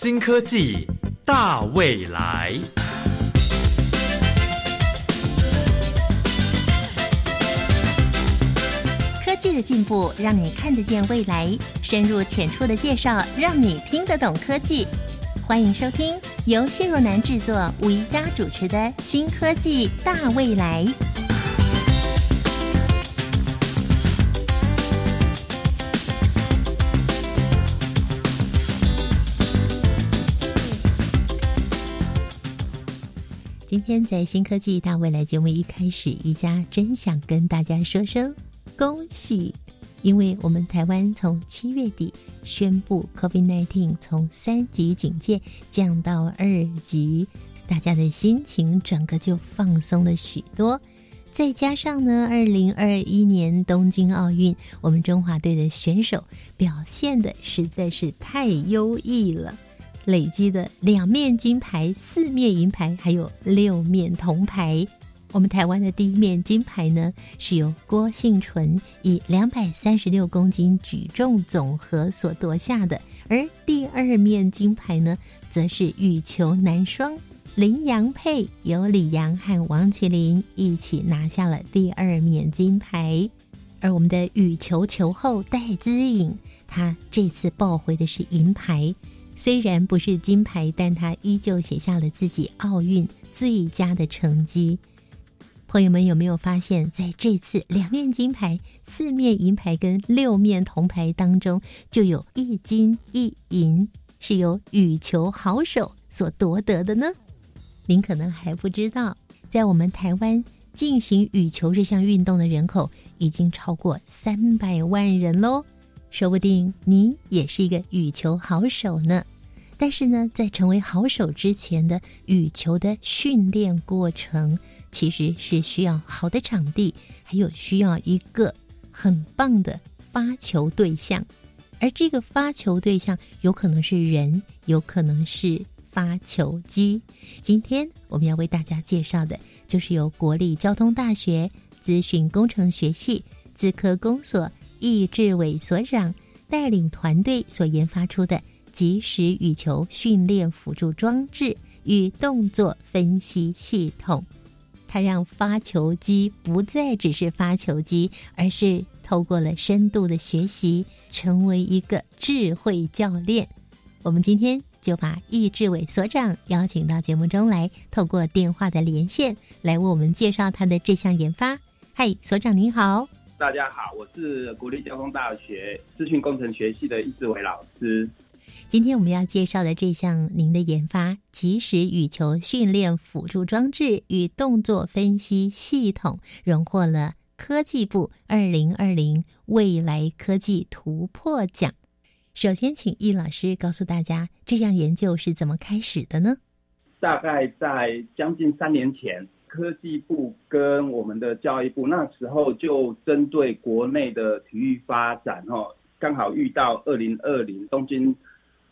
新科技大未来。科技的进步让你看得见未来，深入浅出的介绍让你听得懂科技。欢迎收听由谢若男制作、吴宜嘉主持的新科技大未来。今天在新科技大未来节目一开始，宜嘉真想跟大家说声恭喜，因为我们台湾从7月底宣布 COVID-19 从3级警戒降到2级，大家的心情整个就放松了许多。再加上呢，2021年东京奥运，我们中华队的选手表现的实在是太优异了，累积的2面金牌、4面银牌，还有6面铜牌。我们台湾的第1面金牌呢，是由郭婞淳以236公斤举重总和所夺下的，而第2面金牌呢，则是羽球男双麟洋配，由李洋和王麒麟一起拿下了第2面金牌。而我们的羽球球后戴资颖，她这次抱回的是银牌。虽然不是金牌，但他依旧写下了自己奥运最佳的成绩。朋友们有没有发现，在这次2面金牌、4面银牌跟6面铜牌当中，就有1金1银是由羽球好手所夺得的呢？您可能还不知道，在我们台湾进行羽球这项运动的人口已经超过300万人咯，说不定你也是一个羽球好手呢。但是呢，在成为好手之前的羽球的训练过程，其实是需要好的场地，还有需要一个很棒的发球对象。而这个发球对象有可能是人，有可能是发球机。今天我们要为大家介绍的，就是由国立交通大学资讯工程学系资科工所易志伟所长带领团队所研发出的即时羽球训练辅助装置与动作分析系统，它让发球机不再只是发球机，而是透过了深度的学习，成为一个智慧教练。我们今天就把易志伟所长邀请到节目中来，透过电话的连线来为我们介绍他的这项研发。嗨，所长您好。大家好，我是国立交通大学资讯工程学系的易志伟老师。今天我们要介绍的这项您的研发即时羽球训练辅助装置与动作分析系统，荣获了科技部2020未来科技突破奖。首先请易老师告诉大家，这项研究是怎么开始的呢？大概在将近3年前，科技部跟我们的教育部那时候就针对国内的体育发展，刚好遇到2020东京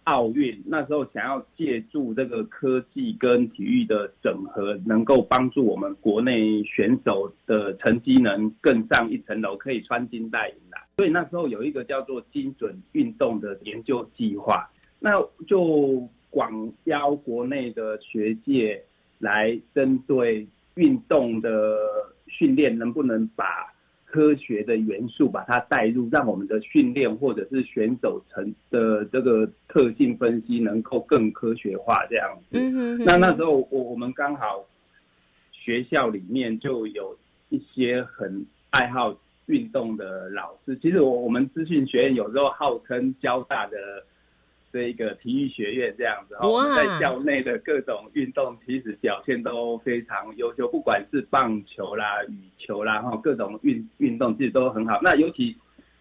奥运，那时候想要借助这个科技跟体育的整合，能够帮助我们国内选手的成绩能更上一层楼，可以穿金戴银啦。所以那时候有一个叫做精准运动的研究计划，那就广邀国内的学界来针对运动的训练能不能把科学的元素把它带入，让我们的训练或者是选手的这个特性分析能够更科学化这样子。那时候我们刚好学校里面就有一些很爱好运动的老师，其实我们资讯学院有时候号称交大的这个体育学院这样子，在校内的各种运动其实表现都非常优秀，不管是棒球啦、羽球啦，各种运动其实都很好。那尤其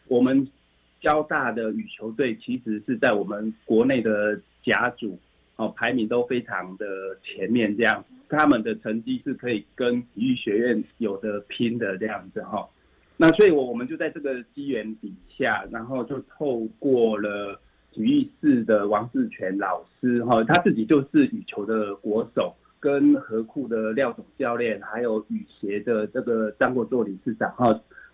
我们交大的羽球队其实是在我们国内的甲组排名都非常的前面这样，他们的成绩是可以跟体育学院有的拼的这样子。那所以我们就在这个机缘底下，然后就透过了体育室的王志全老师，他自己就是羽球的国手，跟和库的廖总教练，还有羽协的这个张国作理事长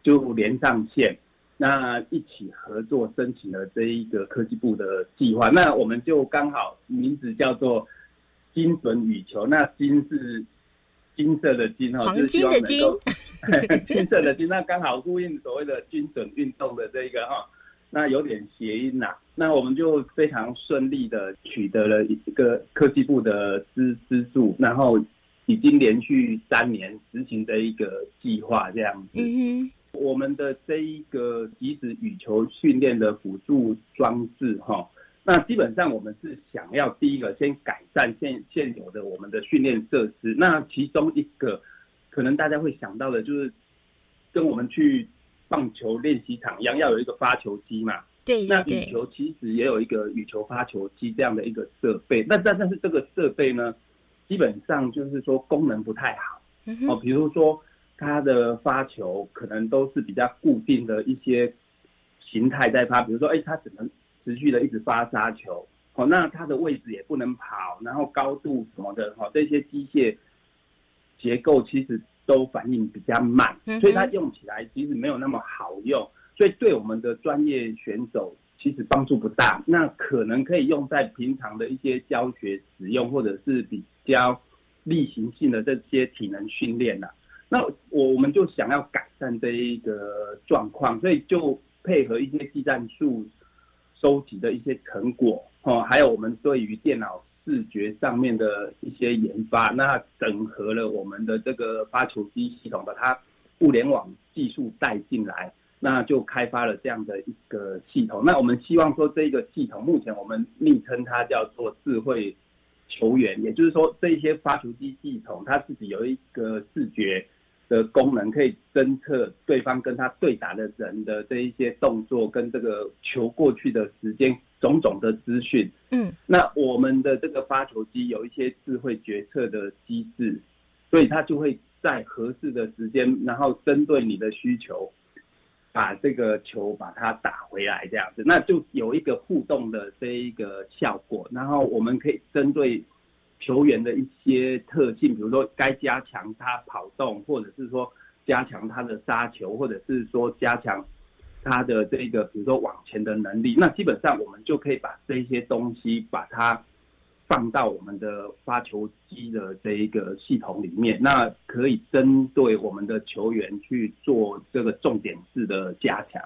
就连上线。那一起合作申请了这一个科技部的计划。那我们就刚好名字叫做精准羽球，那金是金色的金，黄金的金，金色的金，那刚好呼应所谓的精准运动的这一个哈，那有点谐音啦。那我们就非常顺利的取得了一个科技部的资助，然后已经连续3年执行的一个计划这样子。我们的这一个即时羽球训练的辅助装置哈，那基本上我们是想要第一个先改善现有的我们的训练设施。那其中一个可能大家会想到的就是跟我们去棒球练习场一样，要有一个发球机嘛。对，那羽球其实也有一个羽球发球机这样的一个设备，但是这个设备呢，基本上就是说功能不太好哦，比如说它的发球可能都是比较固定的一些形态在发，比如说它只能持续的一直发杀球哦，那它的位置也不能跑，然后高度什么的哦，这些机械结构其实都反应比较慢，所以它用起来其实没有那么好用。所以对我们的专业选手其实帮助不大，那可能可以用在平常的一些教学使用，或者是比较例行性的这些体能训练啊。那我们就想要改善这一个状况，所以就配合一些技战术收集的一些成果哦，还有我们对于电脑视觉上面的一些研发，那整合了我们的这个发球机系统，把它物联网技术带进来。那就开发了这样的一个系统，那我们希望说这个系统目前我们昵称它叫做智慧球员，也就是说这些发球机系统它自己有一个视觉的功能，可以侦测对方跟他对打的人的这一些动作跟这个球过去的时间种种的资讯。那我们的这个发球机有一些智慧决策的机制，所以它就会在合适的时间，然后针对你的需求把这个球把它打回来这样子，那就有一个互动的这一个效果。然后我们可以针对球员的一些特性，比如说该加强他跑动，或者是说加强他的杀球，或者是说加强他的这个比如说往前的能力，那基本上我们就可以把这些东西把它放到我们的发球机的这一个系统里面，那可以针对我们的球员去做这个重点式的加强。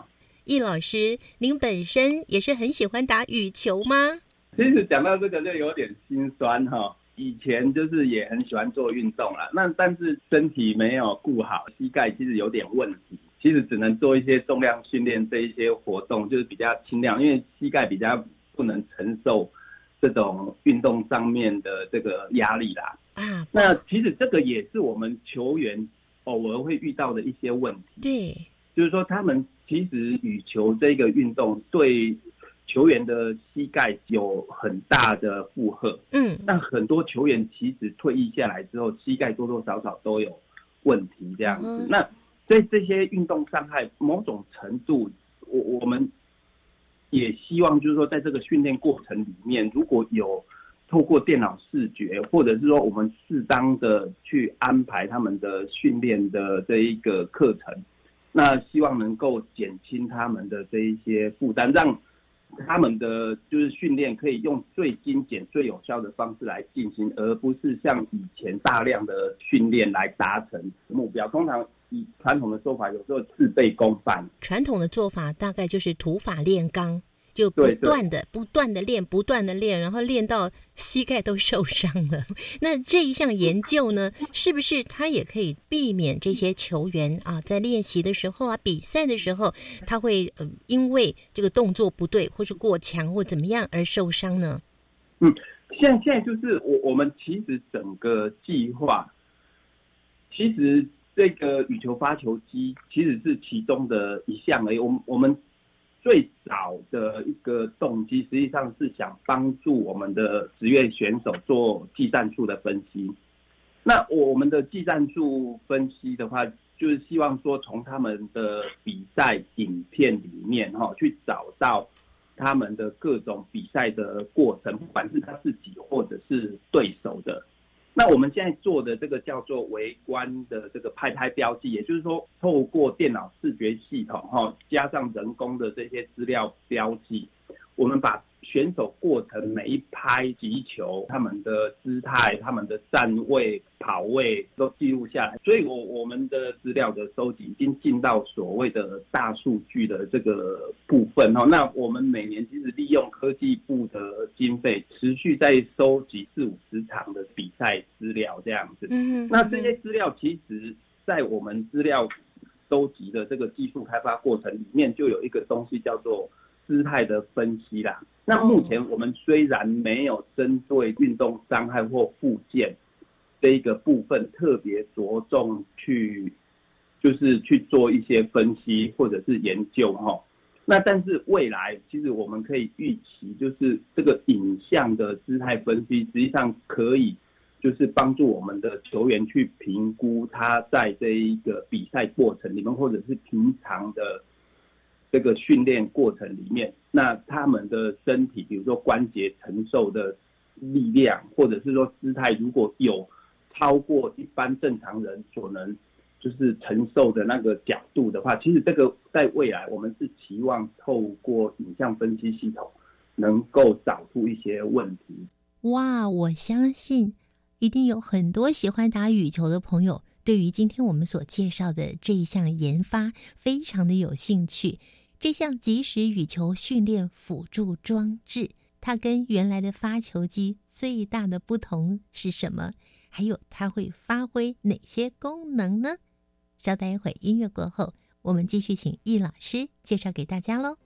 易老师，您本身也是很喜欢打羽球吗？其实讲到这个就有点心酸哈，以前就是也很喜欢做运动啦，那但是身体没有顾好，膝盖其实有点问题，其实只能做一些重量训练，这一些活动就是比较轻量，因为膝盖比较不能承受这种运动上面的这个压力啦。那其实这个也是我们球员偶尔会遇到的一些问题。对，就是说他们其实羽球这个运动对球员的膝盖有很大的负荷。那很多球员其实退役下来之后，膝盖多多少少都有问题这样子。那对这些运动伤害，某种程度我们。也希望就是说在这个训练过程里面，如果有透过电脑视觉，或者是说我们适当的去安排他们的训练的这一个课程，那希望能够减轻他们的这一些负担，让他们的就是训练可以用最精简最有效的方式来进行，而不是像以前大量的训练来达成目标。通常以传统的做法有时候事倍功半，传统的做法大概就是土法炼钢，就不断的练，然后练到膝盖都受伤了。那这一项研究呢，是不是它也可以避免这些球员啊，在练习的时候啊，比赛的时候，他会因为这个动作不对，或是过强或怎么样而受伤呢？现在就是我们其实整个计划，其实这个羽球发球机其实是其中的一项而已。我们最早的一个动机，实际上是想帮助我们的职业选手做技战术的分析。那我们的技战术分析的话，就是希望说从他们的比赛影片里面去找到他们的各种比赛的过程，不管是他自己或者是对手的。那我们现在做的这个叫做微观的这个拍拍标记，也就是说透过电脑视觉系统加上人工的这些资料标记，我们把选手过程每一拍击球他们的姿态、他们的站位、跑位都记录下来。所以我们的资料的收集已经进到所谓的大数据的这个部分。那我们每年其实利用科技部的经费持续在收集450-50场的比赛资料这样子。那这些资料其实在我们资料收集的这个技术开发过程里面就有一个东西叫做姿态的分析啦。那目前我们虽然没有针对运动伤害或复健这一个部分特别着重去，就是去做一些分析或者是研究哈，那但是未来其实我们可以预期，就是这个影像的姿态分析实际上可以就是帮助我们的球员去评估他在这一个比赛过程里面，或者是平常的这个训练过程里面，那他们的身体比如说关节承受的力量，或者是说姿态如果有超过一般正常人所能就是承受的那个角度的话，其实这个在未来我们是期望透过影像分析系统能够找出一些问题。哇，我相信一定有很多喜欢打羽球的朋友对于今天我们所介绍的这一项研发非常的有兴趣。这项即时羽球训练辅助装置，它跟原来的发球机最大的不同是什么？还有它会发挥哪些功能呢？稍待一会儿音乐过后，我们继续请易老师介绍给大家咯。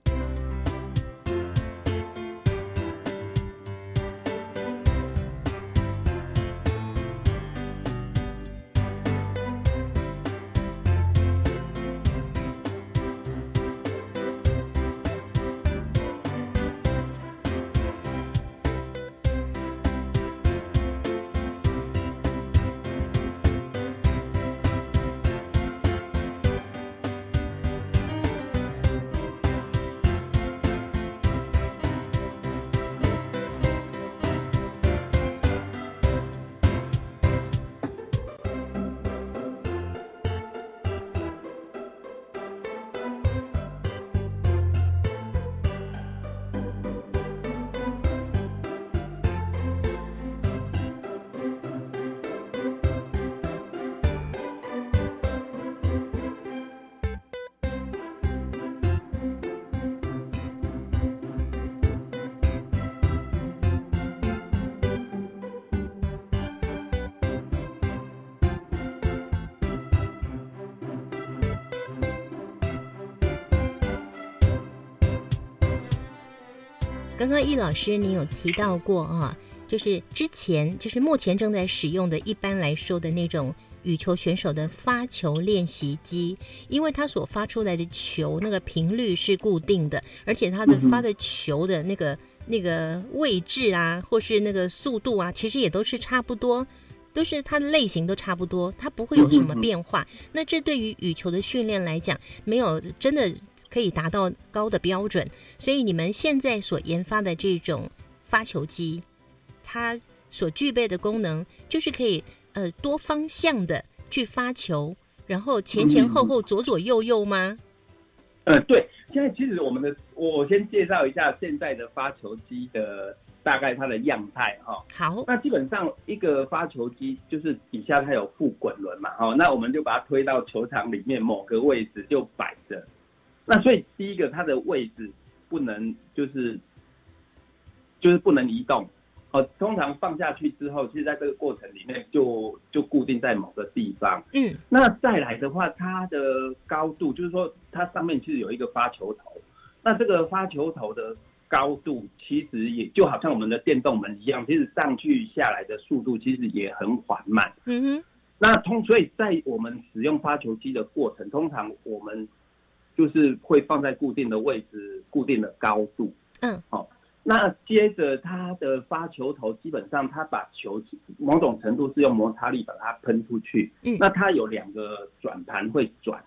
刚刚易老师你有提到过啊，就是之前就是目前正在使用的一般来说的那种羽球选手的发球练习机，因为它所发出来的球那个频率是固定的，而且它的发的球的那个位置啊，或是那个速度啊，其实也都是差不多，都是它的类型都差不多，它不会有什么变化。那这对于羽球的训练来讲，没有真的可以达到高的标准，所以你们现在所研发的这种发球机，它所具备的功能就是可以多方向的去发球，然后前前后后左左右右吗？对，现在其实我先介绍一下现在的发球机的大概它的样态哈。好，那基本上一个发球机就是底下它有副滚轮嘛，那我们就把它推到球场里面某个位置就摆着。那所以第一个，它的位置不能就是不能移动，通常放下去之后，其实在这个过程里面就固定在某个地方。那再来的话，它的高度就是说，它上面其实有一个发球头，那这个发球头的高度其实也就好像我们的电动门一样，其实上去下来的速度其实也很缓慢。那所以在我们使用发球机的过程，通常我们就是会放在固定的位置、固定的高度。那接着它的发球头，基本上它把球某种程度是用摩擦力把它喷出去。那它有两个转盘会转，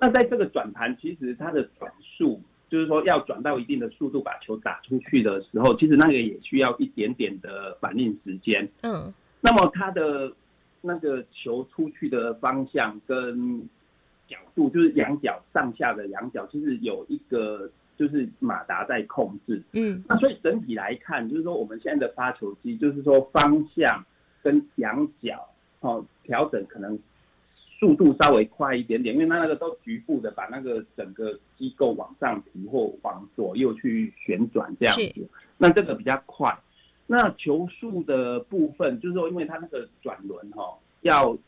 那在这个转盘，其实它的转速就是说要转到一定的速度把球打出去的时候，其实那个也需要一点点的反应时间。那么它的那个球出去的方向跟角度，就是仰角上下的仰角，其实有一个就是马达在控制。嗯，那所以整体来看，就是说我们现在的发球机，就是说方向跟仰角哦调整可能速度稍微快一点点，因为它那个都局部的把那个整个机构往上提或往左右去旋转这样子，那这个比较快。那球速的部分，就是说因为它那个转轮哦要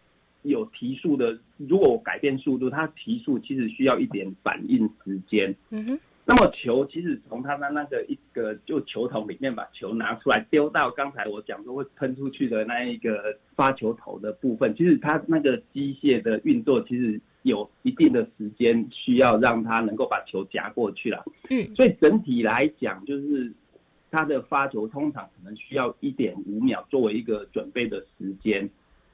有提速的，如果我改变速度，它提速其实需要一点反应时间。嗯哼。那么球其实从它的那个一个就球筒里面把球拿出来丢到刚才我讲说会喷出去的那一个发球头的部分，其实它那个机械的运作其实有一定的时间需要让它能够把球夹过去啦。嗯。所以整体来讲，就是它的发球通常可能需要 1.5 秒作为一个准备的时间。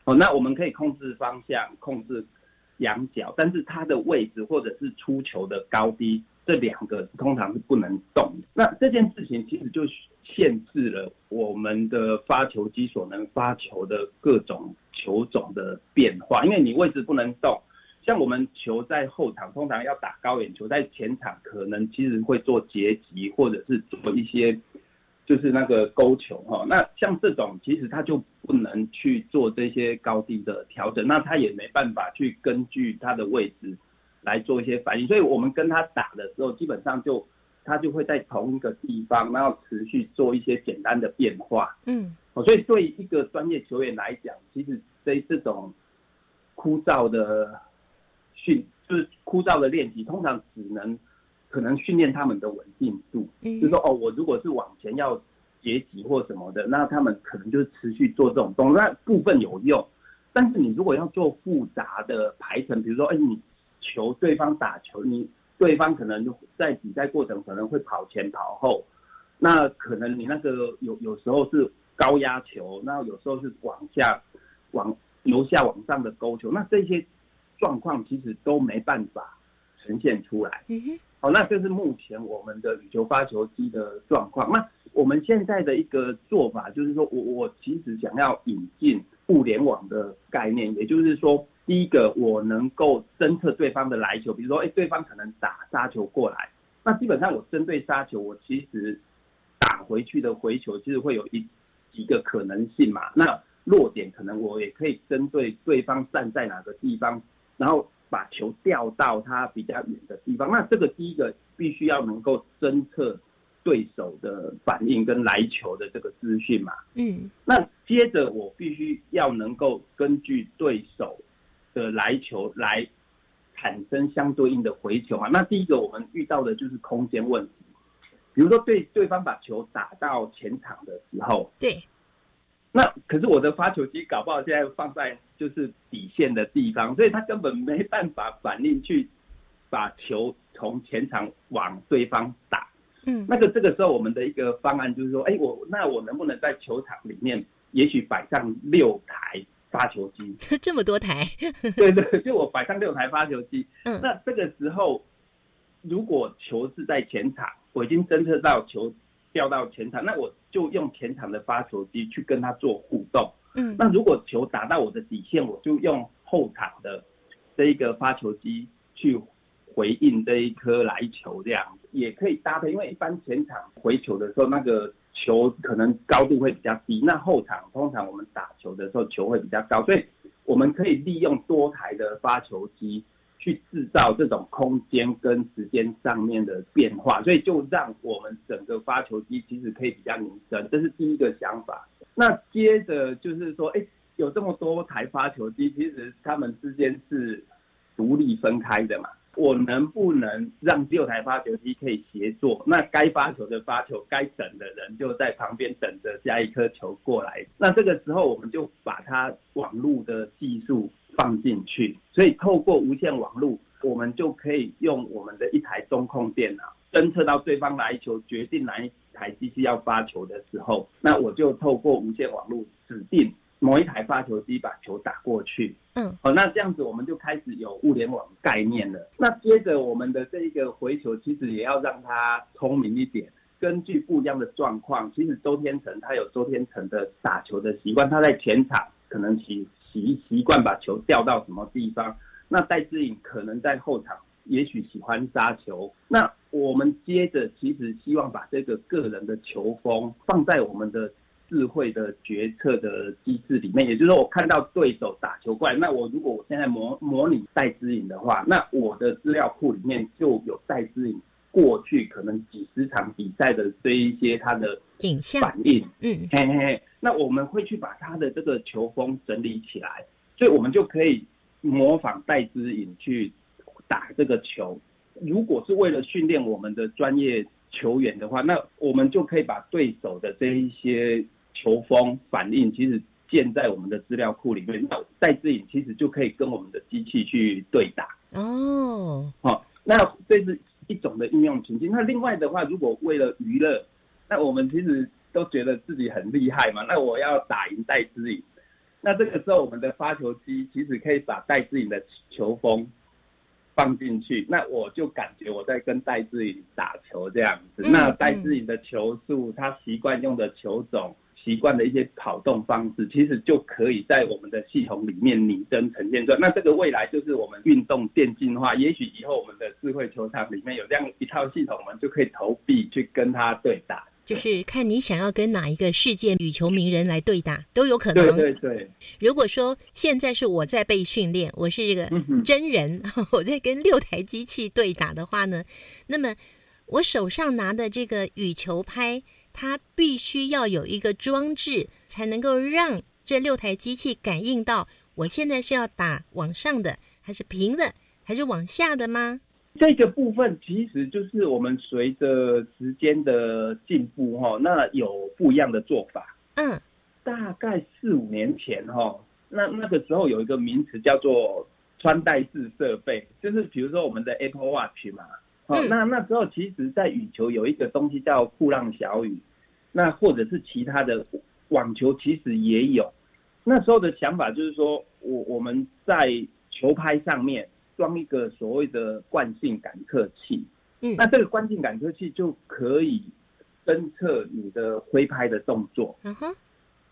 哦，那我们可以控制方向，控制仰角，但是它的位置或者是出球的高低，这两个通常是不能动的。那这件事情其实就限制了我们的发球机所能发球的各种球种的变化，因为你位置不能动。像我们球在后场通常要打高远球，在前场可能其实会做截击或者是做一些就是那个勾球哈，那像这种其实他就不能去做这些高低的调整，那他也没办法去根据他的位置来做一些反应，所以我们跟他打的时候，基本上就他就会在同一个地方，然后持续做一些简单的变化。嗯，所以对一个专业球员来讲，其实这种枯燥的就是枯燥的练习，通常只能。可能训练他们的稳定度，就是说哦，我如果是往前要截击或什么的，那他们可能就是持续做这种动作，那部分有用。但是你如果要做复杂的排程，比如说，你球对方打球，你对方可能在比赛过程可能会跑前跑后，那可能你那个有时候是高压球，那有时候是由下往上的勾球，那这些状况其实都没办法呈现出来。好，那这是目前我们的羽球发球机的状况。那我们现在的一个做法就是说，我其实想要引进物联网的概念，也就是说，第一个我能够侦测对方的来球，比如说，对方可能打杀球过来，那基本上我针对杀球，我其实打回去的回球其实会有几个可能性嘛。那落点可能我也可以针对对方站在哪个地方，然后把球掉到它比较远的地方，那这个第一个必须要能够侦测对手的反应跟来球的这个资讯嘛。嗯，那接着我必须要能够根据对手的来球来产生相对应的回球嘛。那第一个我们遇到的就是空间问题，比如说对方把球打到前场的时候，对。那可是我的发球机搞不好现在放在就是底线的地方，所以他根本没办法反应去把球从前场往对方打。嗯，那个这个时候我们的一个方案就是说，我能不能在球场里面，也许摆上6台发球机？这么多台？对，就我摆上6台发球机。嗯，那这个时候如果球是在前场，我已经侦测到球掉到前场，那我就用前场的发球机去跟他做互动。嗯，那如果球打到我的底线，我就用后场的这一个发球机去回应这一颗来球，这样也可以搭配。因为一般前场回球的时候，那个球可能高度会比较低，那后场通常我们打球的时候球会比较高，所以我们可以利用多台的发球机去制造这种空间跟时间上面的变化，所以就让我们整个发球机其实可以比较拟真，这是第一个想法。那接着就是说，有这么多台发球机，其实他们之间是独立分开的嘛。我能不能让6台发球机可以协作？那该发球的发球，该等的人就在旁边等着下一颗球过来。那这个时候我们就把它网络的技术放进去，所以透过无线网络，我们就可以用我们的一台中控电脑侦测到对方来球，决定哪一台机器要发球的时候，那我就透过无线网络指定某一台发球机把球打过去。嗯，好，那这样子我们就开始有物联网概念了。那接着我们的这一个回球其实也要让它聪明一点，根据不一样的状况，其实周天成他有周天成的打球的习惯，他在前场可能习惯把球掉到什么地方，那戴志颖可能在后场也许喜欢杀球，那我们接着其实希望把这个个人的球风放在我们的智慧的决策的机制里面，也就是说我看到对手打球过来，那我如果我现在模拟戴资颖的话，那我的资料库里面就有戴资颖过去可能几十场比赛的这一些他的影像反应，嗯，嘿嘿，那我们会去把他的这个球风整理起来，所以我们就可以模仿戴资颖去打这个球。如果是为了训练我们的专业球员的话，那我们就可以把对手的这一些球风反应其实建在我们的资料库里面，那戴资颖其实就可以跟我们的机器去对打哦，那这是一种的应用情境。那另外的话，如果为了娱乐，那我们其实都觉得自己很厉害嘛，那我要打赢戴资颖，那这个时候我们的发球机其实可以把戴资颖的球风放进去，那我就感觉我在跟戴资颖打球这样子，那戴资颖的球速，他习惯用的球种，习惯的一些跑动方式，其实就可以在我们的系统里面拟真呈现出来。那这个未来就是我们运动电竞化，也许以后我们的智慧球场里面有这样一套系统，我们就可以投币去跟他对打，就是看你想要跟哪一个世界羽球名人来对打都有可能。对对对，如果说现在是我在被训练，我是这个真人，我在跟6台机器对打的话呢，那么我手上拿的这个羽球拍，它必须要有一个装置才能够让这6台机器感应到我现在是要打往上的还是平的还是往下的吗？这个部分其实就是我们随着时间的进步那有不一样的做法。嗯，大概4-5年前那个时候有一个名词叫做穿戴式设备，就是比如说我们的 Apple Watch 嘛，那时候其实在羽球有一个东西叫酷浪小雨，那或者是其他的网球其实也有。那时候的想法就是说我们在球拍上面装一个所谓的惯性感测器，那这个惯性感测器就可以侦测你的挥拍的动作。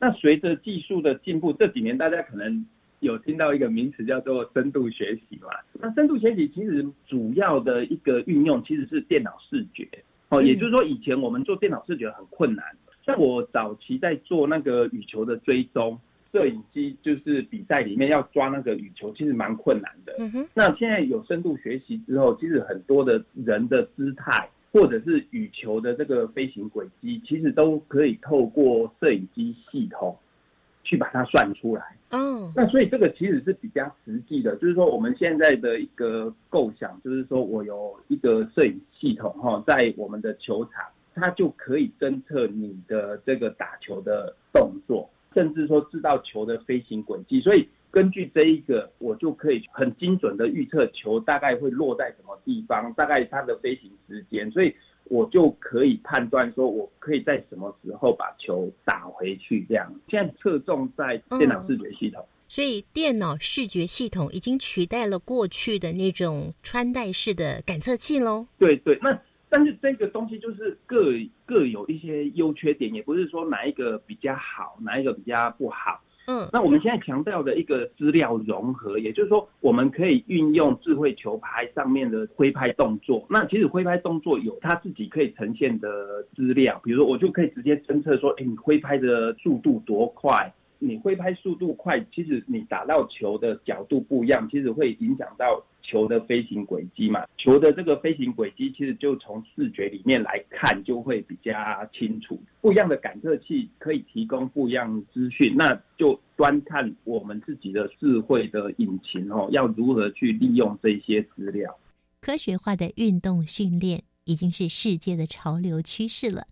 那随着技术的进步，这几年大家可能有听到一个名词叫做深度学习嘛。那深度学习其实主要的一个运用其实是电脑视觉，也就是说以前我们做电脑视觉很困难，像我早期在做那个羽球的追踪，摄影机就是比赛里面要抓那个羽球其实蛮困难的，那现在有深度学习之后，其实很多的人的姿态或者是羽球的这个飞行轨迹其实都可以透过摄影机系统去把它算出来。那所以这个其实是比较实际的，就是说我们现在的一个构想就是说我有一个摄影系统在我们的球场，它就可以侦测你的这个打球的动作，甚至说知道球的飞行轨迹，所以根据这一个我就可以很精准的预测球大概会落在什么地方，大概它的飞行时间，所以我就可以判断说我可以在什么时候把球打回去这样。现在侧重在电脑视觉系统，所以电脑视觉系统已经取代了过去的那种穿戴式的感测器咯。对对，那但是这个东西就是各有一些优缺点，也不是说哪一个比较好哪一个比较不好。那我们现在强调的一个资料融合，也就是说我们可以运用智慧球拍上面的挥拍动作，那其实挥拍动作有它自己可以呈现的资料，比如说我就可以直接侦测说你挥拍的速度多快，你挥拍速度快，其实你打到球的角度不一样，其实会影响到球的飞行轨迹嘛。球的这个飞行轨迹其实就从视觉里面来看就会比较清楚，不一样的感测器可以提供不一样资讯，那就端看我们自己的智慧的引擎要如何去利用这些资料。科学化的运动训练已经是世界的潮流趋势了。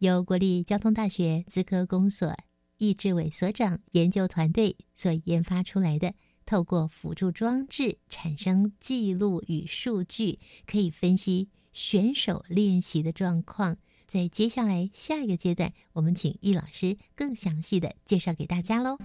由国立交通大学资科工所易志伟所长研究团队所研发出来的，透过辅助装置产生记录与数据，可以分析选手练习的状况。在接下来下一个阶段，我们请易老师更详细的介绍给大家咯。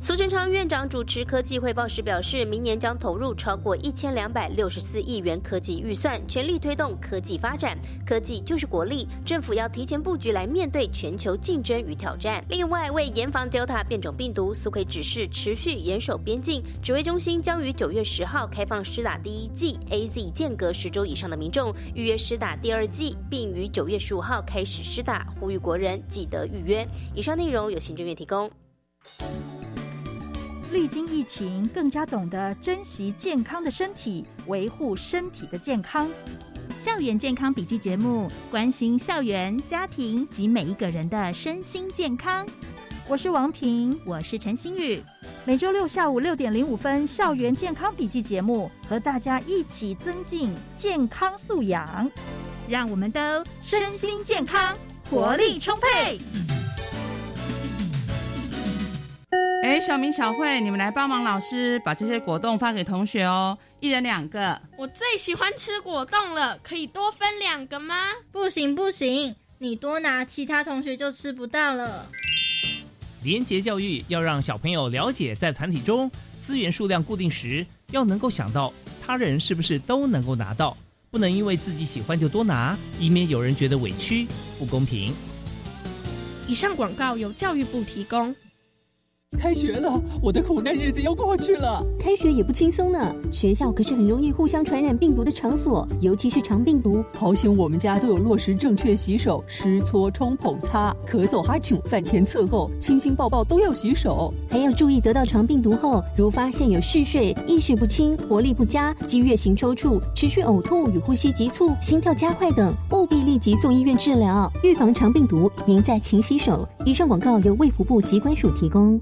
苏贞昌院长主持科技汇报时表示，明年将投入超过1264亿元科技预算，全力推动科技发展。科技就是国力，政府要提前布局来面对全球竞争与挑战。另外，为严防 Delta 变种病毒，苏奎指示持续严守边境。指挥中心将于9月10号开放施打第一剂 AZ 间隔10周以上的民众预约施打第二剂，并于9月15号开始施打，呼吁国人记得预约。以上内容由行政院提供。历经疫情，更加懂得珍惜健康的身体，维护身体的健康。校园健康笔记节目关心校园、家庭及每一个人的身心健康。我是王平，我是陈欣宇。每周六下午6:05，校园健康笔记节目和大家一起增进健康素养，让我们都身心健康，活力充沛。哎，小明、小慧，你们来帮忙老师把这些果冻发给同学哦，1人2个。我最喜欢吃果冻了，可以多分2个吗？不行不行，你多拿，其他同学就吃不到了。联结教育要让小朋友了解，在团体中资源数量固定时，要能够想到他人是不是都能够拿到，不能因为自己喜欢就多拿，以免有人觉得委屈、不公平。以上广告由教育部提供。开学了，我的苦难日子要过去了。开学也不轻松呢，学校可是很容易互相传染病毒的场所，尤其是肠病毒。好险我们家都有落实正确洗手，湿搓、冲、捧、擦，咳嗽、哈啾，饭前测后、亲亲抱抱都要洗手。还要注意得到肠病毒后，如发现有嗜睡、意识不清、活力不佳、激越型抽搐、持续呕吐与呼吸急促、心跳加快等，务必立即送医院治疗。预防肠病毒，赢在勤洗手。以上广告由卫福部疾管署提供。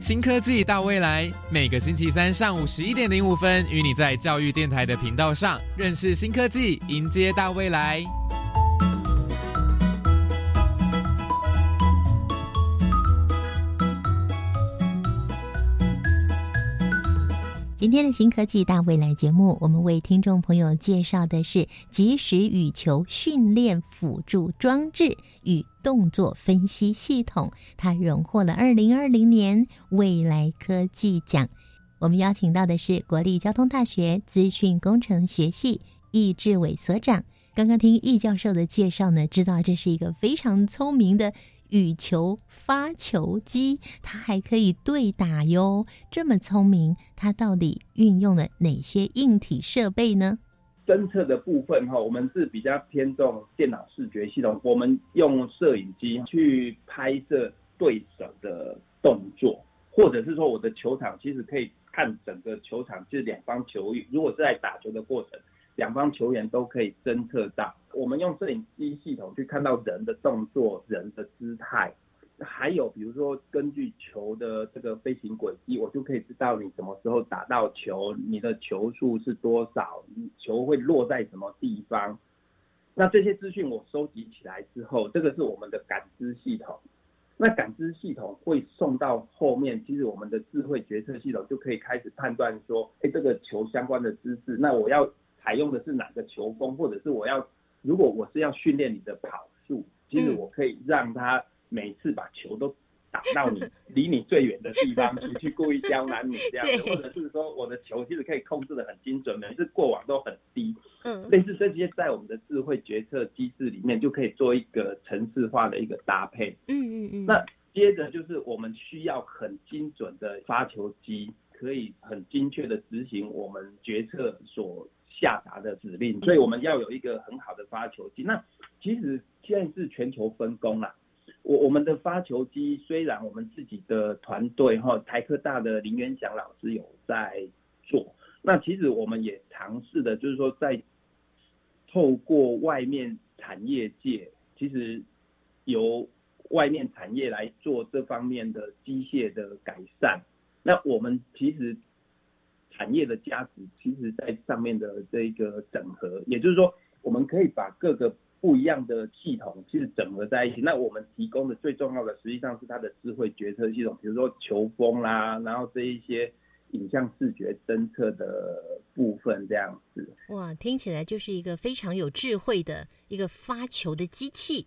新科技大未来，每个星期三上午11:05，与你在教育电台的频道上认识新科技，迎接大未来。今天的新科技大未来节目，我们为听众朋友介绍的是即时羽球训练辅助装置与动作分析系统，它荣获了2020年未来科技奖。我们邀请到的是国立交通大学资讯工程学系易志伟所长。刚刚听易教授的介绍呢，知道这是一个非常聪明的羽球发球机，它还可以对打哟。这么聪明，它到底运用了哪些硬体设备呢？侦测的部分我们是比较偏重电脑视觉系统，我们用摄影机去拍摄对手的动作，或者是说我的球场其实可以看整个球场，就是两方球员，如果是在打球的过程，两方球员都可以侦测到。我们用摄影机系统去看到人的动作、人的姿态，还有比如说根据球的这个飞行轨迹，我就可以知道你什么时候打到球，你的球数是多少，球会落在什么地方。那这些资讯我收集起来之后，这个是我们的感知系统。那感知系统会送到后面，其实我们的智慧决策系统就可以开始判断说，这个球相关的姿势，那我要采用的是哪个球风，或者是如果我是要训练你的跑速，其实我可以让他每次把球都打到你离你最远的地方去故意刁难你这样子，或者是说我的球其实可以控制的很精准，每次过往都很低。类似这些在我们的智慧决策机制里面就可以做一个程式化的一个搭配。那接着就是我们需要很精准的发球机，可以很精确的执行我们决策所下达的指令，所以我们要有一个很好的发球机。那其实现在是全球分工啦，我们的发球机虽然我们自己的团队台科大的林元祥老师有在做，那其实我们也尝试的就是说在透过外面产业界，其实由外面产业来做这方面的机械的改善，那我们其实产业的价值其实在上面的这个整合，也就是说我们可以把各个不一样的系统其实整合在一起。那我们提供的最重要的实际上是它的智慧决策系统，比如说球风啦，然后这一些影像视觉侦测的部分这样子。哇，听起来就是一个非常有智慧的一个发球的机器。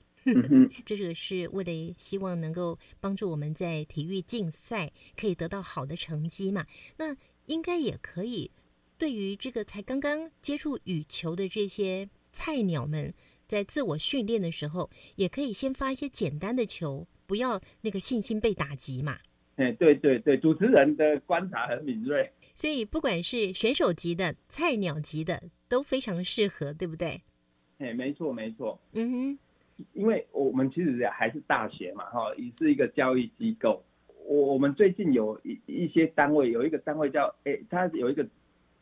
这个是为了希望能够帮助我们在体育竞赛可以得到好的成绩嘛，那应该也可以对于这个才刚刚接触羽球的这些菜鸟们，在自我训练的时候也可以先发一些简单的球，不要那个信心被打击嘛。对对对，主持人的观察很敏锐，所以不管是选手级的菜鸟级的都非常适合，对不对？没错没错。嗯哼，因为我们其实还是大学嘛，也是一个教育机构。我们最近有一些单位，有一个单位叫，它有一个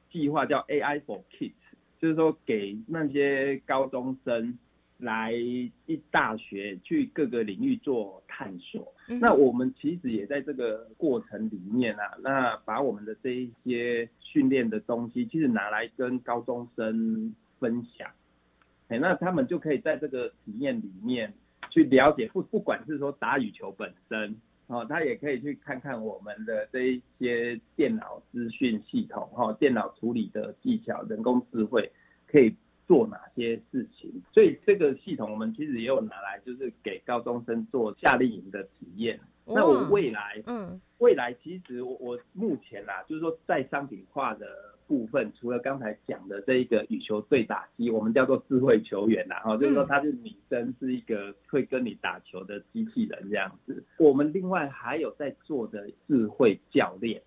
计划叫 AI for Kids， 就是说给那些高中生来一大学去各个领域做探索。那我们其实也在这个过程里面啊，那把我们的这一些训练的东西，其实拿来跟高中生分享。那他们就可以在这个体验里面去了解，不管是说打羽球本身，他也可以去看看我们的这一些电脑资讯系统，电脑处理的技巧，人工智慧可以做哪些事情。所以这个系统我们其实也有拿来就是给高中生做夏令营的体验。那我未来其实我目前啦，就是说在商品化的部分，除了刚才讲的这一个羽球对打机，我们叫做智慧球员啦，就是说它是拟真是一个会跟你打球的机器人这样子。我们另外还有在做的智慧教练，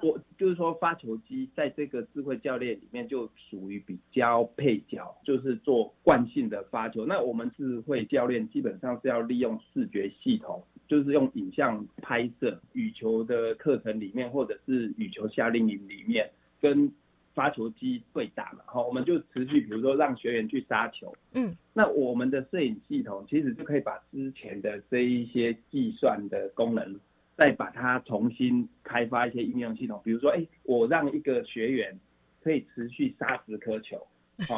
我就是说发球机在这个智慧教练里面就属于比较配角，就是做惯性的发球。那我们智慧教练基本上是要利用视觉系统，就是用影像拍摄羽球的课程里面，或者是羽球夏令营里面跟发球机对打嘛，我们就持续比如说让学员去杀球。那我们的摄影系统其实就可以把之前的这一些计算的功能再把它重新开发一些应用系统，比如说我让一个学员可以持续杀10颗球，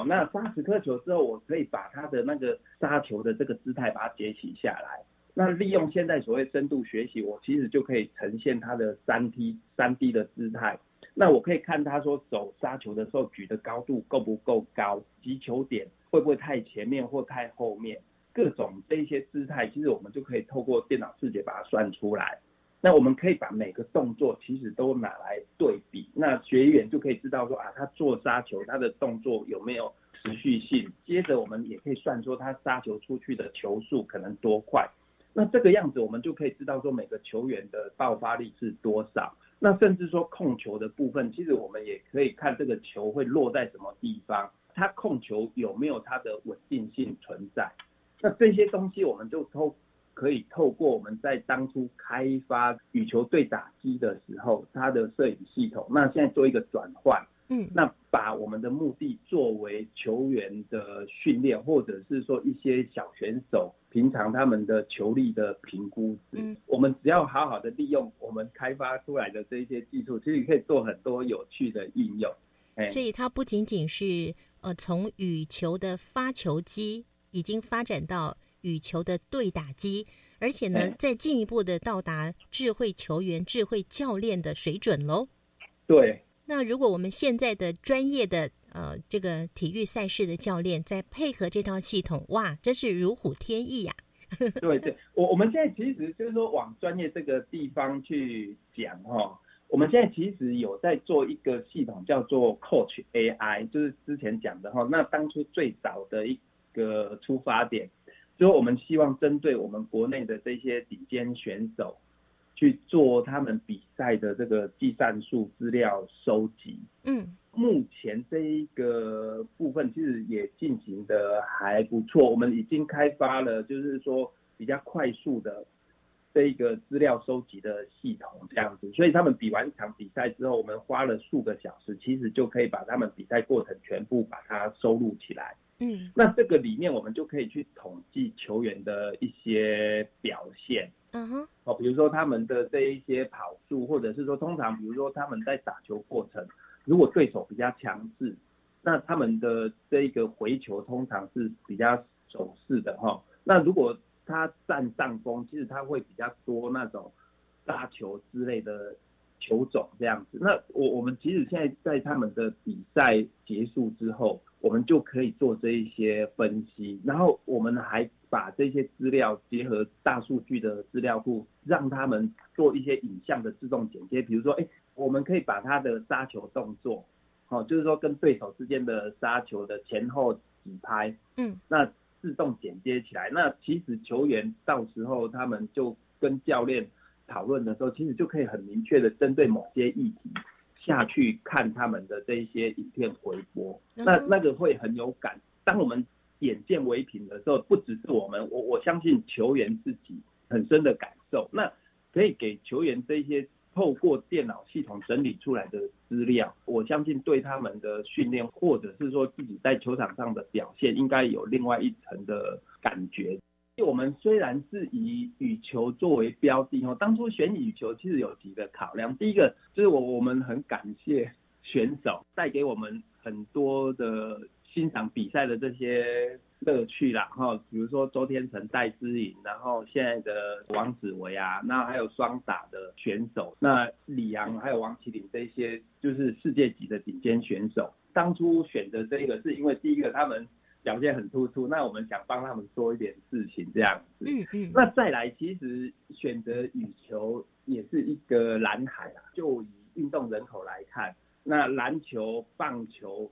那杀10颗球之后，我可以把他的那个杀球的这个姿态把它截取下来，那利用现在所谓深度学习，我其实就可以呈现他的 3D 的姿态。那我可以看他说手杀球的时候举的高度够不够高，击球点会不会太前面或太后面，各种这些姿态其实我们就可以透过电脑视觉把它算出来。那我们可以把每个动作其实都拿来对比，那学员就可以知道说他做杀球他的动作有没有持续性，接着我们也可以算说他杀球出去的球速可能多快，那这个样子我们就可以知道说每个球员的爆发力是多少。那甚至说控球的部分，其实我们也可以看这个球会落在什么地方，他控球有没有它的稳定性存在。那这些东西我们就可以透过我们在当初开发羽球对打机的时候它的摄影系统，那现在做一个转换，那把我们的目的作为球员的训练，或者是说一些小选手平常他们的球力的评估值，我们只要好好的利用我们开发出来的这些技术，其实可以做很多有趣的应用。所以它不仅仅是从羽球的发球机已经发展到羽球的对打机，而且呢，再进一步的到达智慧球员、智慧教练的水准喽。对。那如果我们现在的专业的这个体育赛事的教练再配合这套系统，哇，真是如虎添翼呀！对对，我们现在其实就是说往专业这个地方去讲哈。我们现在其实有在做一个系统叫做 Coach AI， 就是之前讲的哈。那当初最早的一个出发点，就是我们希望针对我们国内的这些顶尖选手去做他们比赛的这个技战术资料收集。目前这一个部分其实也进行的还不错，我们已经开发了就是说比较快速的这一个资料收集的系统这样子，所以他们比完一场比赛之后，我们花了数个小时，其实就可以把他们比赛过程全部把它收录起来。那这个里面我们就可以去统计球员的一些表现，比如说他们的这一些跑速，或者是说通常比如说他们在打球过程，如果对手比较强势，那他们的这个回球通常是比较守势的哈。那如果他占上风，其实他会比较多那种杀球之类的球种这样子。那我们其实现在在他们的比赛结束之后，我们就可以做这一些分析，然后我们还把这些资料结合大数据的资料库，让他们做一些影像的自动剪接。比如说，我们可以把他的杀球动作，就是说跟对手之间的杀球的前后几拍，那自动剪接起来。那其实球员到时候他们就跟教练讨论的时候，其实就可以很明确的针对某些议题下去看他们的这一些影片回播，那个会很有感。当我们眼见为凭的时候，不只是我相信球员自己很深的感受，那可以给球员这些透过电脑系统整理出来的资料，我相信对他们的训练或者是说自己在球场上的表现应该有另外一层的感觉。我们虽然是以羽球作为标的，当初选羽球其实有几个考量。第一个就是我们很感谢选手带给我们很多的欣赏比赛的这些乐趣啦，比如说周天成、戴资颖，然后现在的王子维啊，那还有双打的选手，那李昂还有王麒麟，这些就是世界级的顶尖选手。当初选择这个是因为第一个他们表现很突出，那我们想帮他们做一点事情这样子。那再来，其实选择羽球也是一个蓝海啦，就以运动人口来看，那篮球、棒球、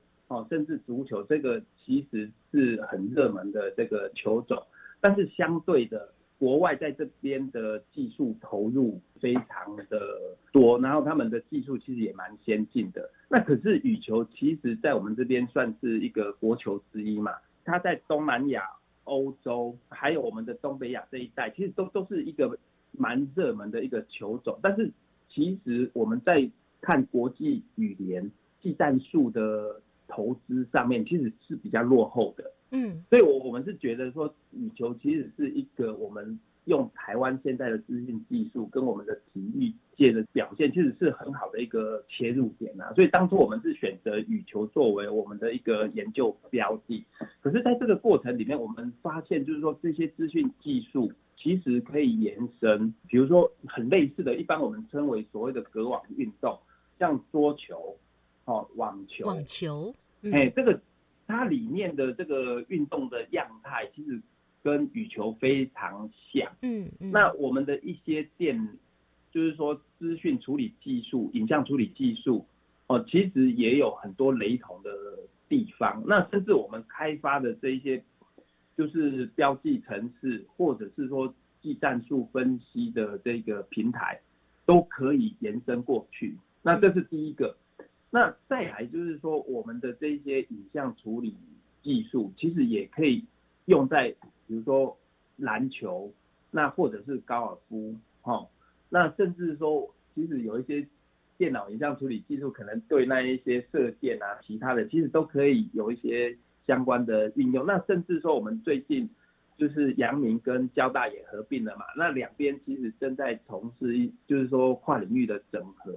甚至足球，这个其实是很热门的这个球种，但是相对的，国外在这边的技术投入非常的多，然后他们的技术其实也蛮先进的。那可是羽球其实在我们这边算是一个国球之一嘛，它在东南亚、欧洲还有我们的东北亚这一带，其实都是一个蛮热门的一个球种。但是其实我们在看国际羽联技战术的投资上面，其实是比较落后的。所以我们是觉得说，羽球其实是一个我们用台湾现在的资讯技术跟我们的体育界的表现，其实是很好的一个切入点啊。所以当初我们是选择羽球作为我们的一个研究标的。可是在这个过程里面，我们发现就是说，这些资讯技术其实可以延伸，比如说很类似的，一般我们称为所谓的隔网运动，像桌球、网球，这个它里面的这个运动的样态其实跟羽球非常像。那我们的一些就是说资讯处理技术、影像处理技术，其实也有很多雷同的地方。那甚至我们开发的这一些就是标记程式，或者是说技战术分析的这个平台，都可以延伸过去。那这是第一个。那再来就是说，我们的这些影像处理技术其实也可以用在比如说篮球，那或者是高尔夫，那甚至说其实有一些电脑影像处理技术，可能对那一些射箭啊其他的，其实都可以有一些相关的运用。那甚至说我们最近就是阳明跟交大也合并了嘛，那两边其实正在从事就是说跨领域的整合。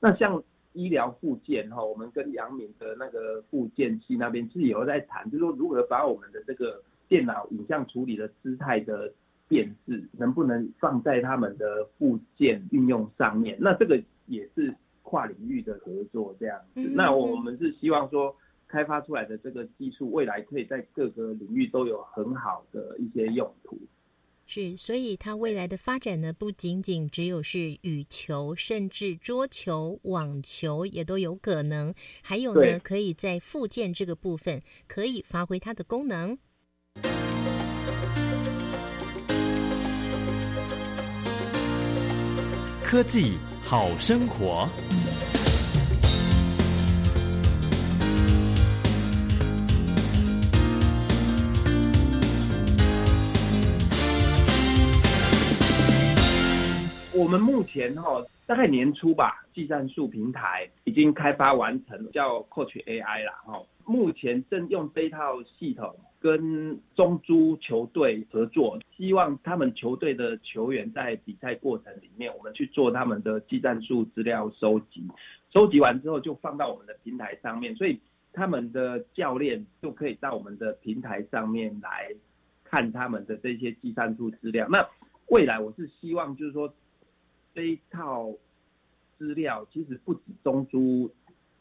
那像医疗复健，我们跟阳明的那个复健系那边其实有在谈，就是说如何把我们的这个电脑影像处理的姿态的辨识，能不能放在他们的复健运用上面。那这个也是跨领域的合作这样子。那我们是希望说，开发出来的这个技术未来可以在各个领域都有很好的一些用途。是，所以它未来的发展呢，不仅仅只有是羽球，甚至桌球、网球也都有可能。还有呢，可以在复健这个部分可以发挥它的功能。科技好生活。我们目前大概年初吧，技战术平台已经开发完成，叫 Coach AI 啦。目前正用这套系统跟中珠球队合作，希望他们球队的球员在比赛过程里面，我们去做他们的技战术资料收集，收集完之后就放到我们的平台上面，所以他们的教练就可以到我们的平台上面来看他们的这些技战术资料。那未来我是希望就是说，这一套资料其实不止中珠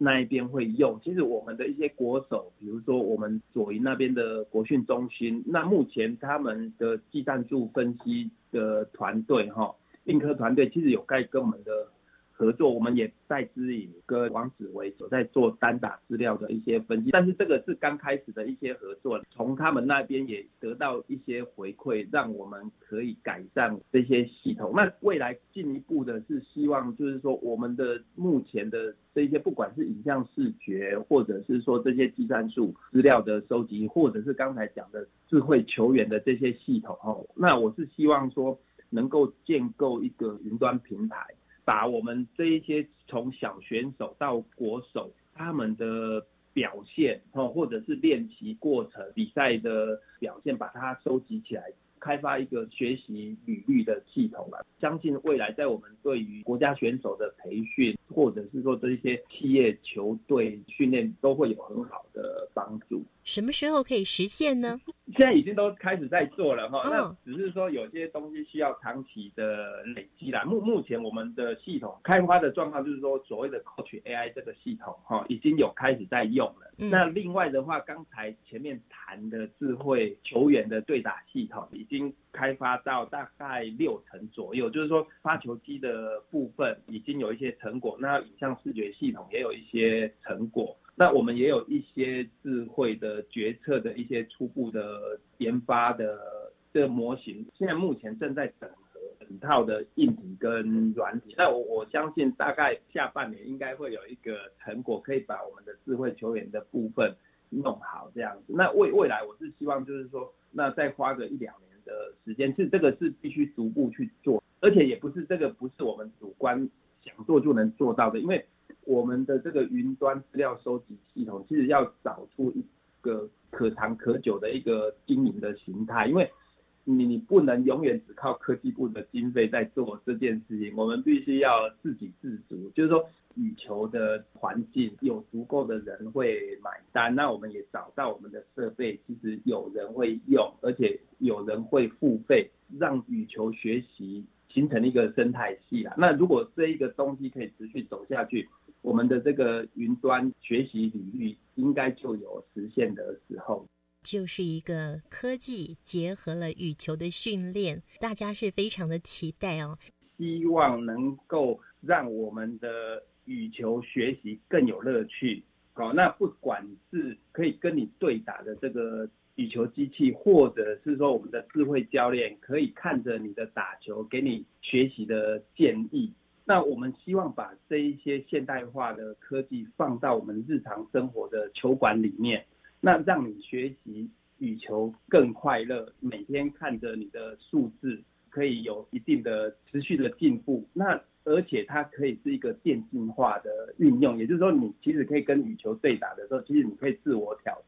那一边会用，其实我们的一些国手，比如说我们左营那边的国训中心，那目前他们的技战术分析的团队哈，硬科团队其实有在跟我们的合作，我们也在指引跟王子维所在做单打资料的一些分析，但是这个是刚开始的一些合作，从他们那边也得到一些回馈，让我们可以改善这些系统。那未来进一步的是希望就是说我们的目前的这些不管是影像视觉或者是说这些计算术资料的收集，或者是刚才讲的智慧球员的这些系统，那我是希望说能够建构一个云端平台，把我们这一些从小选手到国手他们的表现或者是练习过程比赛的表现把它收集起来，开发一个学习履历的系统了。相信未来在我们对于国家选手的培训或者是说这些企业球队训练都会有很好的帮助。什么时候可以实现呢？现在已经都开始在做了哈，那只是说有些东西需要长期的累积啦。目前我们的系统开发的状况就是说所谓的 Coach AI 这个系统哈，已经有开始在用了。那另外的话，刚才前面谈的智慧球员的对打系统已经开发到大概60%左右，就是说发球机的部分已经有一些成果，那影像视觉系统也有一些成果。那我们也有一些智慧的决策的一些初步的研发的这个模型，现在目前正在整合整套的硬体跟软体。那我相信大概下半年应该会有一个成果，可以把我们的智慧球员的部分弄好这样子。那未来我是希望就是说，那再花个1-2年的时间，是这个是必须逐步去做，而且也不是这个不是我们主观想做就能做到的，因为我们的这个云端资料收集系统其实要找出一个可长可久的一个经营的形态，因为你不能永远只靠科技部的经费在做这件事情，我们必须要自给自足，就是说羽球的环境有足够的人会买单，那我们也找到我们的设备其实有人会用，而且有人会付费，让羽球学习形成一个生态系啦。那如果这一个东西可以持续走下去，我们的这个云端学习领域应该就有实现的时候。就是一个科技结合了羽球的训练，大家是非常的期待哦。希望能够让我们的羽球学习更有乐趣。好，那不管是可以跟你对打的这个羽球机器，或者是说我们的智慧教练可以看着你的打球给你学习的建议，那我们希望把这一些现代化的科技放到我们日常生活的球馆里面，那让你学习羽球更快乐，每天看着你的数字可以有一定的持续的进步，那而且它可以是一个电竞化的运用，也就是说你其实可以跟羽球对打的时候，其实你可以自我挑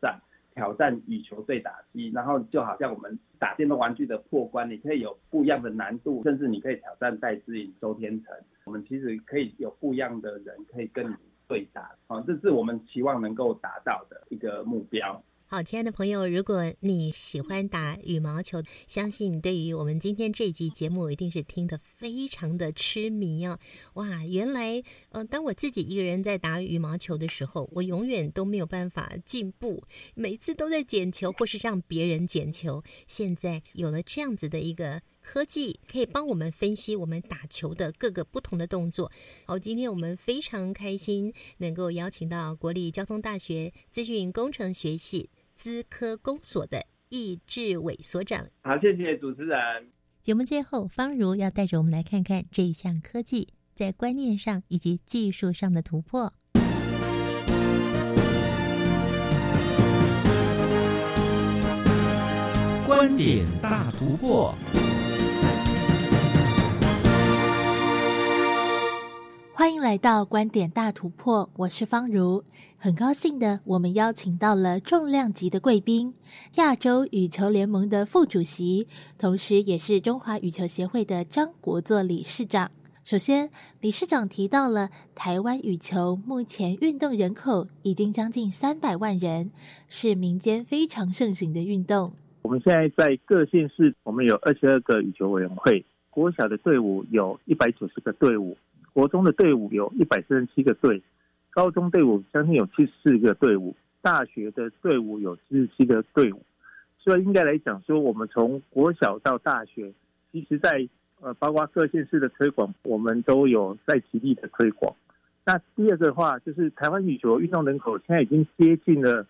战羽球对打机，然后就好像我们打电动玩具的破关，你可以有不一样的难度，甚至你可以挑战戴资颖、周天成，我们其实可以有不一样的人可以跟你对打，这是我们期望能够达到的一个目标。好，亲爱的朋友，如果你喜欢打羽毛球，相信你对于我们今天这一集节目一定是听得非常的痴迷啊！哇，原来当我自己一个人在打羽毛球的时候，我永远都没有办法进步，每次都在捡球或是让别人捡球。现在有了这样子的一个科技，可以帮我们分析我们打球的各个不同的动作。好，今天我们非常开心能够邀请到国立交通大学资讯工程学系资科工所的易志伟所长。好，谢谢主持人。节目最后，芳如要带着我们来看看这一项科技在观念上以及技术上的突破。观点大突破。欢迎来到观点大突破，我是芳如。很高兴的，我们邀请到了重量级的贵宾，亚洲羽球联盟的副主席，同时也是中华羽球协会的张国祚理事长。首先，理事长提到了台湾羽球目前运动人口已经将近300万人，是民间非常盛行的运动。我们现在在各县市，我们有22个羽球委员会，国小的队伍有190个队伍，国中的队伍有137个队，高中队伍将近有74个队伍，大学的队伍有47个队伍。所以应该来讲说，我们从国小到大学，其实在包括各县市的推广，我们都有在极力的推广。那第二个的话，就是台湾羽球运动人口现在已经接近了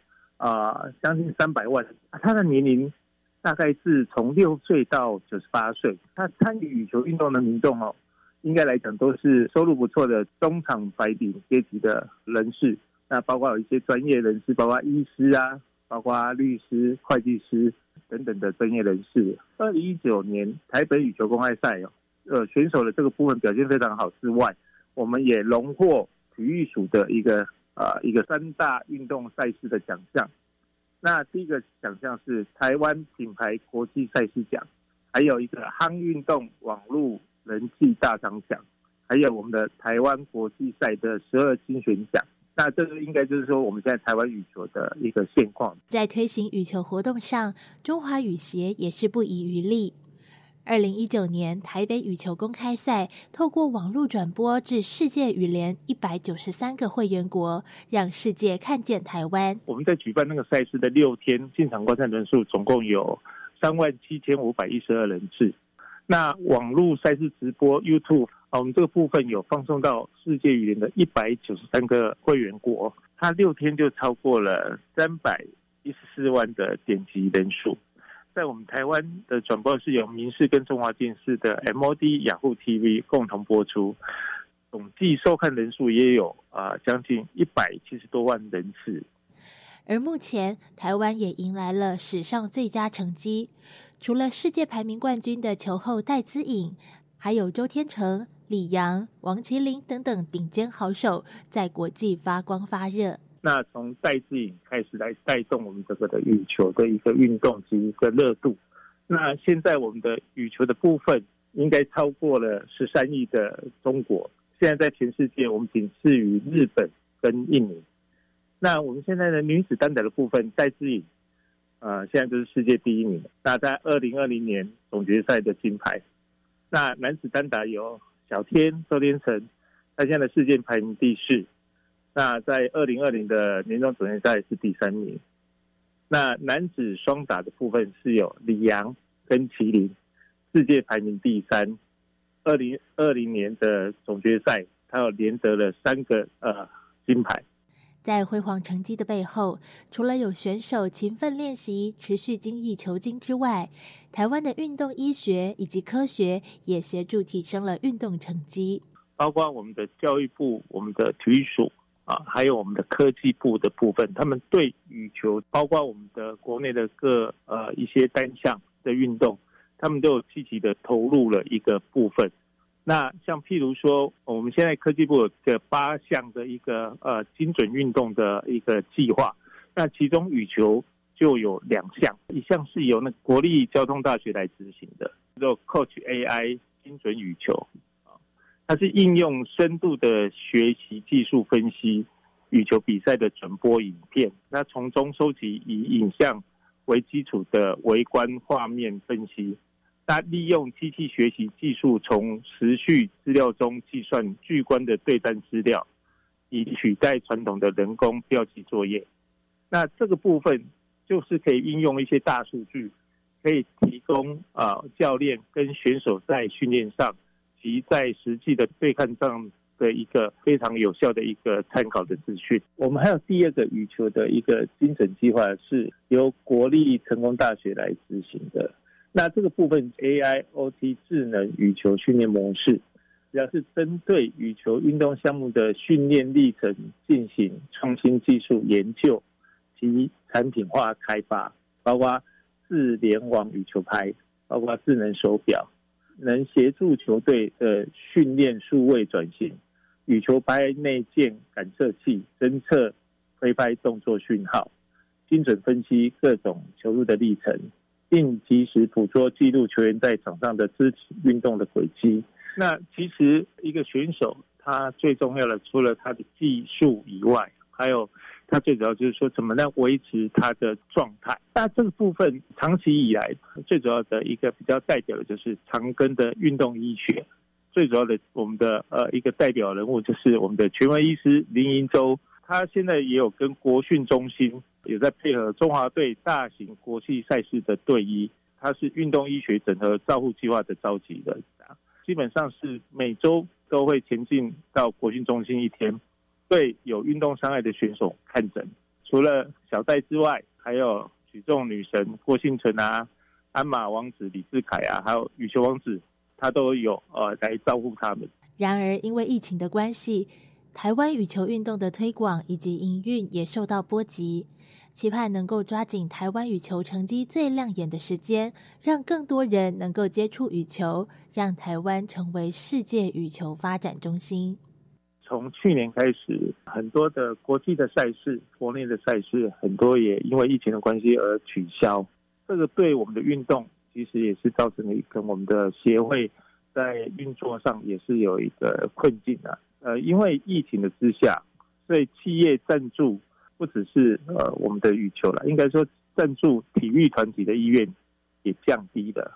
将近300万，他的年龄大概是从6岁到98岁，他参与羽球运动的民众哦，应该来讲都是收入不错的中产白领阶级的人士，那包括有一些专业人士，包括医师啊，包括律师、会计师等等的专业人士。2019年台北羽球公开赛哦，选手的这个部分表现非常好之外，我们也荣获体育署的一个3大运动赛事的奖项。那第一个奖项是台湾品牌国际赛事奖，还有一个夯运动网络人气大赏奖，还有我们的台湾国际赛的12金选奖。那这个应该就是说我们现在台湾羽球的一个现况。在推行羽球活动上，中华羽协也是不遗余力。2019年台北羽球公开赛透过网络转播至世界羽联193个会员国，让世界看见台湾。我们在举办那个赛事的6天，进场观赛人数总共有37512人次。那网络赛事直播 YouTube， 我们这个部分有放送到世界羽联的193个会员国，它6天就超过了314万的点击人数。在我们台湾的转播是由民视跟中华电视的 MOD 雅虎 TV 共同播出，总计收看人数也有将近170多万人次。而目前台湾也迎来了史上最佳成绩，除了世界排名冠军的球后戴资颖，还有周天成、李洋、王麒麟等等顶尖好手在国际发光发热。那从戴资颖开始来带动我们整个的羽球的一个运动及一个热度。那现在我们的羽球的部分应该超过了13亿的中国，现在在全世界我们仅次于日本跟印尼。那我们现在的女子单打的部分，戴资颖现在就是世界第一名，那在2020年总决赛的金牌。那男子单打有小天周天成，他现在的世界排名第4，那在2020的年终总决赛是第3名。那男子双打的部分是有李洋跟麒麟，世界排名第3。2020年的总决赛，他有连得了3个金牌。在辉煌成绩的背后，除了有选手勤奋练习、持续精益求精之外，台湾的运动医学以及科学也协助提升了运动成绩。包括我们的教育部、我们的体育署还有我们的科技部的部分，他们对羽球，包括我们的国内的各一些单项的运动，他们都有积极的投入了一个部分。那像譬如说，我们现在科技部有这8项的一个精准运动的一个计划，那其中羽球就有2项，一项是由那国立交通大学来执行的，叫做 Coach AI 精准羽球。它是应用深度的学习技术分析羽球比赛的转播影片，那从中收集以影像为基础的微观画面分析，那利用机器学习技术从时序资料中计算巨观的对战资料，以取代传统的人工标记作业。那这个部分就是可以应用一些大数据，可以提供教练跟选手在训练上及在实际的对抗上的一个非常有效的一个参考的资讯。我们还有第2个羽球的一个精准计划，是由国立成功大学来执行的。那这个部分 AIoT 智能羽球训练模式，主要是针对羽球运动项目的训练历程进行创新技术研究及产品化开发，包括智联网羽球拍，包括智能手表，能协助球队的训练数位转型。羽球拍内建感测器，侦测挥拍动作讯号，精准分析各种球路的历程，并及时捕捉记录球员在场上的肢体运动的轨迹。那其实一个选手他最重要的，除了他的技术以外，还有他最主要就是说怎么样维持他的状态。那这个部分长期以来最主要的一个比较代表的就是长庚的运动医学，最主要的我们的一个代表人物就是我们的权威医师林盈洲，他现在也有跟国训中心也在配合中华队大型国际赛事的队医，他是运动医学整合照护计划的召集人，基本上是每周都会前进到国训中心一天，对有运动伤害的选手看诊。除了小戴之外，还有举重女神郭婞淳啊，鞍马王子李智凯啊，还有羽球王子，他都有来照顾他们。然而因为疫情的关系，台湾羽球运动的推广以及营运也受到波及，期盼能够抓紧台湾羽球成绩最亮眼的时间，让更多人能够接触羽球，让台湾成为世界羽球发展中心。从去年开始，很多的国际的赛事、国内的赛事，很多也因为疫情的关系而取消。这个对我们的运动其实也是造成了跟我们的协会在运作上也是有一个困境啊。因为疫情的之下，所以企业赞助不只是我们的羽球了，应该说赞助体育团体的意愿也降低了。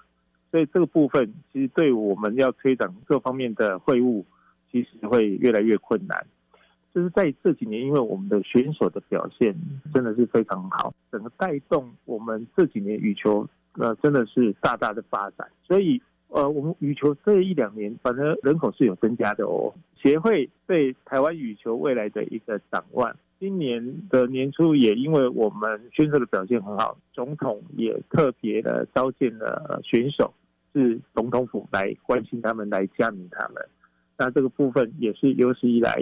所以这个部分其实对我们要推展各方面的会务，其实会越来越困难。就是在这几年，因为我们的选手的表现真的是非常好，整个带动我们这几年羽球真的是大大的发展。所以我们羽球这一两年反正人口是有增加的哦。协会对台湾羽球未来的一个展望，今年的年初也因为我们选手的表现很好，总统也特别的召见了选手，是总统府来关心他们，来加冕他们。那这个部分也是有史以来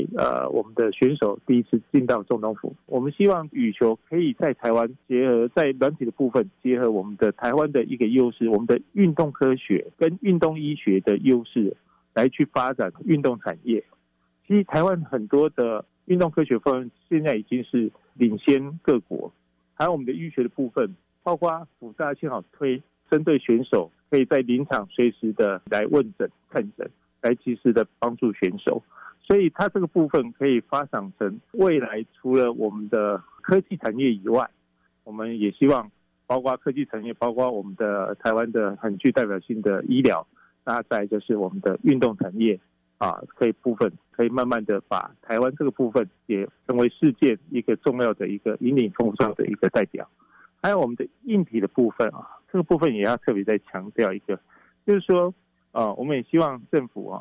我们的选手第一次进到总统府。我们希望羽球可以在台湾结合，在软体的部分结合我们的台湾的一个优势，我们的运动科学跟运动医学的优势来去发展运动产业。其实台湾很多的运动科学方面现在已经是领先各国，还有我们的医学的部分，包括辅大幸好推针对选手可以在临场随时的来问诊看诊，来及时的帮助选手，所以它这个部分可以发展成未来除了我们的科技产业以外，我们也希望包括科技产业，包括我们的台湾的很具代表性的医疗，那再来就是我们的运动产业可以部分可以慢慢的把台湾这个部分也成为世界一个重要的一个引领风尚的一个代表。还有我们的硬体的部分这个部分也要特别再强调一个，就是说我们也希望政府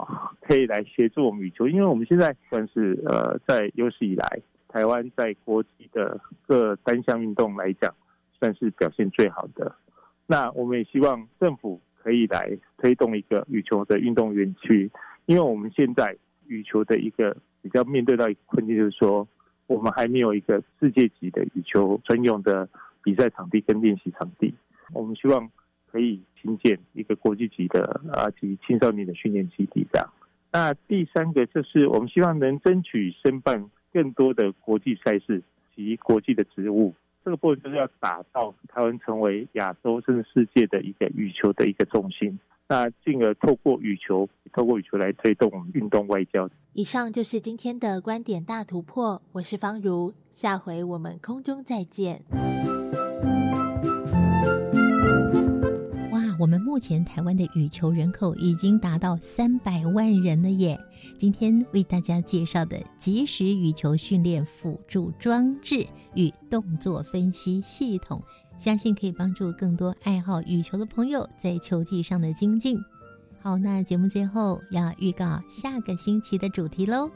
可以来协助我们羽球，因为我们现在算是在有史以来台湾在国际的各单项运动来讲算是表现最好的。那我们也希望政府可以来推动一个羽球的运动园区，因为我们现在羽球的一个比较面对到一个困境，就是说我们还没有一个世界级的羽球专用的比赛场地跟练习场地，我们希望可以新建一个国际级的及青少年的训练基地这样。那第三个就是我们希望能争取申办更多的国际赛事及国际的职务，这个部分就是要打造台湾成为亚洲甚至世界的一个羽球的一个重心，那进而透过羽球来推动我们运动外交。以上就是今天的观点大突破，我是方如，下回我们空中再见。我们目前台湾的羽球人口已经达到300万人了耶！今天为大家介绍的即时羽球训练辅助装置与动作分析系统，相信可以帮助更多爱好羽球的朋友在球技上的精进。好，那节目最后要预告下个星期的主题咯。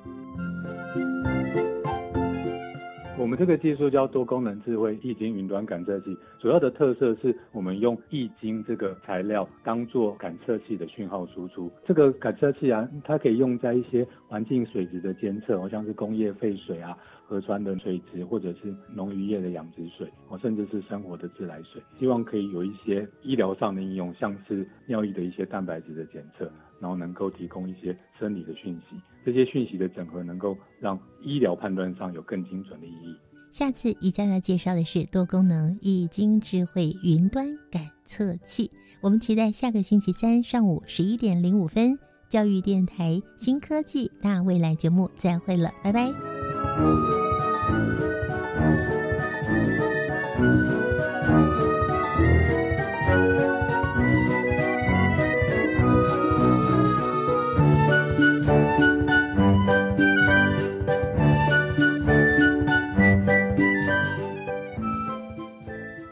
我们这个技术叫多功能智慧液晶云端感测器，主要的特色是我们用液晶这个材料当做感测器的讯号输出。这个感测器它可以用在一些环境水质的监测，像是工业废水河川的水质，或者是农渔业的养殖水，甚至是生活的自来水。希望可以有一些医疗上的应用，像是尿液的一些蛋白质的检测，然后能够提供一些生理的讯息，这些讯息的整合能够让医疗判断上有更精准的意义。下次宜家来介绍的是多功能液晶智慧云端感测器，我们期待下个星期三上午11:05教育电台新科技大未来节目再会了，拜拜。